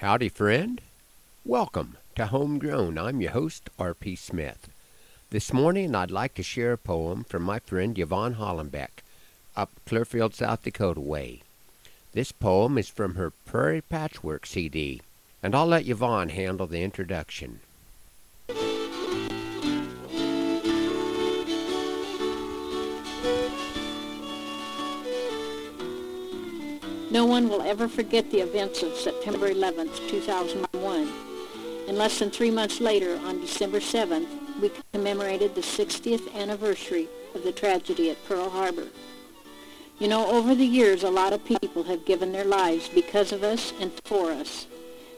Howdy, friend. Welcome to Homegrown. I'm your host, R.P. Smith. This morning, I'd like to share a poem from my friend Yvonne Hollenbeck, up Clearfield, South Dakota way. This poem is from her Prairie Patchwork CD, and I'll let Yvonne handle the introduction. No one will ever forget the events of September 11, 2001. And less than 3 months later, on December 7th, we commemorated the 60th anniversary of the tragedy at Pearl Harbor. You know, over the years, a lot of people have given their lives because of us and for us.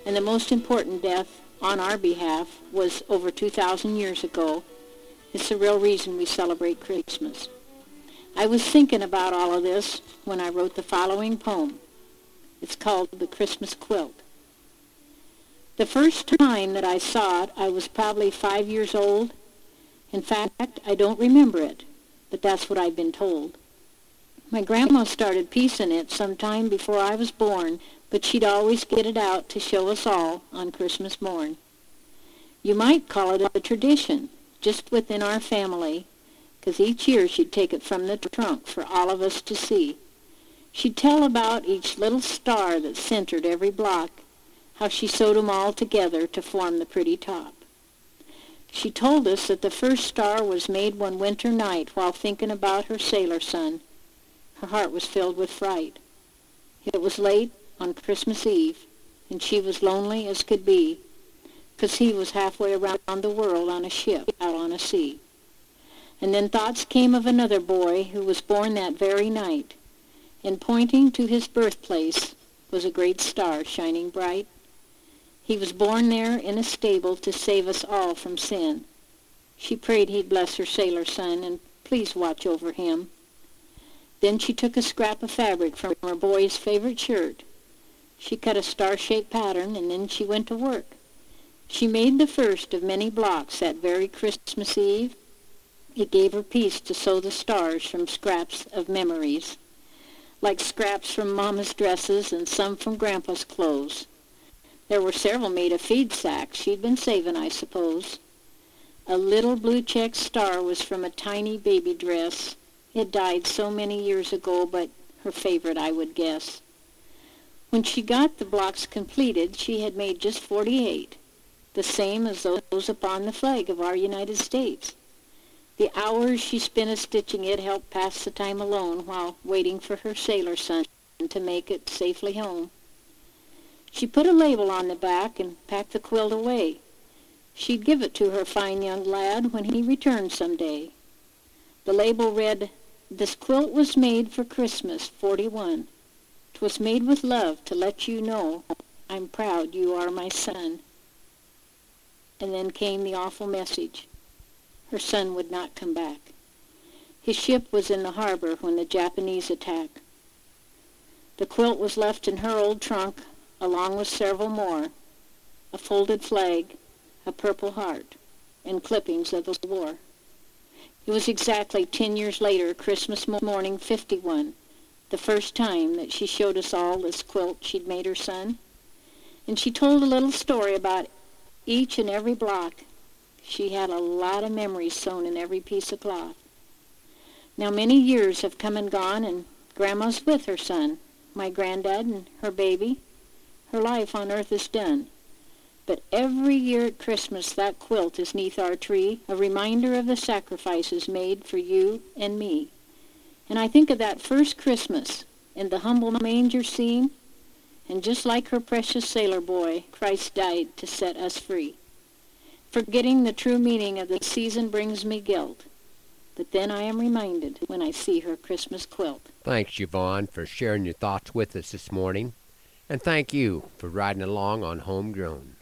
And the most important death on our behalf was over 2,000 years ago. It's the real reason we celebrate Christmas. I was thinking about all of this when I wrote the following poem. It's called The Christmas Quilt. The first time that I saw it, I was probably 5 years old. In fact, I don't remember it, but that's what I've been told. My grandma started piecing it sometime before I was born, but she'd always get it out to show us all on Christmas morn. You might call it a tradition, just within our family, because each year she'd take it from the trunk for all of us to see. She'd tell about each little star that centered every block, how she sewed them all together to form the pretty top. She told us that the first star was made one winter night while thinking about her sailor son. Her heart was filled with fright. It was late on Christmas Eve, and she was lonely as could be, because he was halfway around the world on a ship out on a sea. And then thoughts came of another boy who was born that very night, and pointing to his birthplace was a great star shining bright. He was born there in a stable to save us all from sin. She prayed he'd bless her sailor son and please watch over him. Then she took a scrap of fabric from her boy's favorite shirt. She cut a star-shaped pattern, and then she went to work. She made the first of many blocks that very Christmas Eve. It gave her peace to sew the stars from scraps of memories, like scraps from Mama's dresses and some from Grandpa's clothes. There were several made of feed sacks she'd been saving, I suppose. A little blue-checked star was from a tiny baby dress. It died so many years ago, but her favorite, I would guess. When she got the blocks completed, she had made just 48, the same as those upon the flag of our United States. The hours she spent a-stitching it helped pass the time alone while waiting for her sailor son to make it safely home. She put a label on the back and packed the quilt away. She'd give it to her fine young lad when he returned some day. The label read, "This quilt was made for Christmas, 41. 'Twas made with love to let you know I'm proud you are my son." And then came the awful message. Her son would not come back. His ship was in the harbor when the Japanese attacked. The quilt was left in her old trunk, along with several more, a folded flag, a purple heart, and clippings of the war. It was exactly 10 years later, Christmas morning, 51, the first time that she showed us all this quilt she'd made her son. And she told a little story about each and every block. She had a lot of memories sewn in every piece of cloth. Now many years have come and gone, and Grandma's with her son, my granddad, and her baby. Her life on earth is done. But every year at Christmas, that quilt is 'neath our tree, a reminder of the sacrifices made for you and me. And I think of that first Christmas and the humble manger scene, and just like her precious sailor boy, Christ died to set us free. Forgetting the true meaning of the season brings me guilt, but then I am reminded when I see her Christmas quilt. Thanks, Yvonne, for sharing your thoughts with us this morning, and thank you for riding along on Homegrown.